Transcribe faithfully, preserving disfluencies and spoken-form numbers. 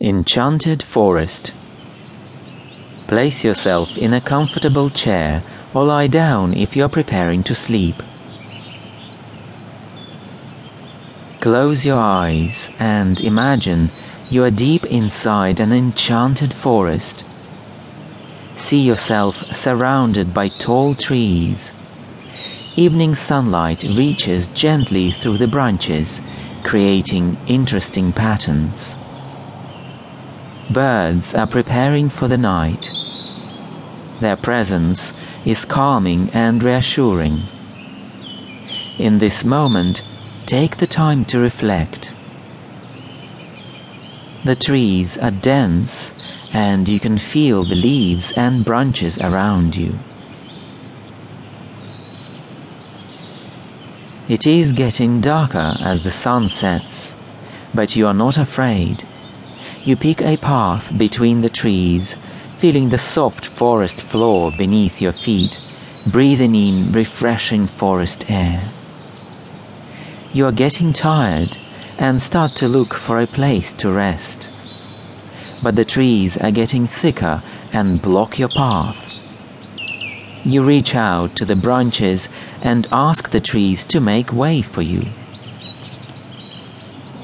Enchanted Forest. Place yourself in a comfortable chair or lie down if you're preparing to sleep. Close your eyes and imagine you are deep inside an enchanted forest. See yourself surrounded by tall trees. Evening sunlight reaches gently through the branches, creating interesting patterns. Birds are preparing for the night. Their presence is calming and reassuring. In this moment, take the time to reflect. The trees are dense, and you can feel the leaves and branches around you. It is getting darker as the sun sets, but you are not afraid. You pick a path between the trees, feeling the soft forest floor beneath your feet, breathing in refreshing forest air. You are getting tired and start to look for a place to rest. But the trees are getting thicker and block your path. You reach out to the branches and ask the trees to make way for you.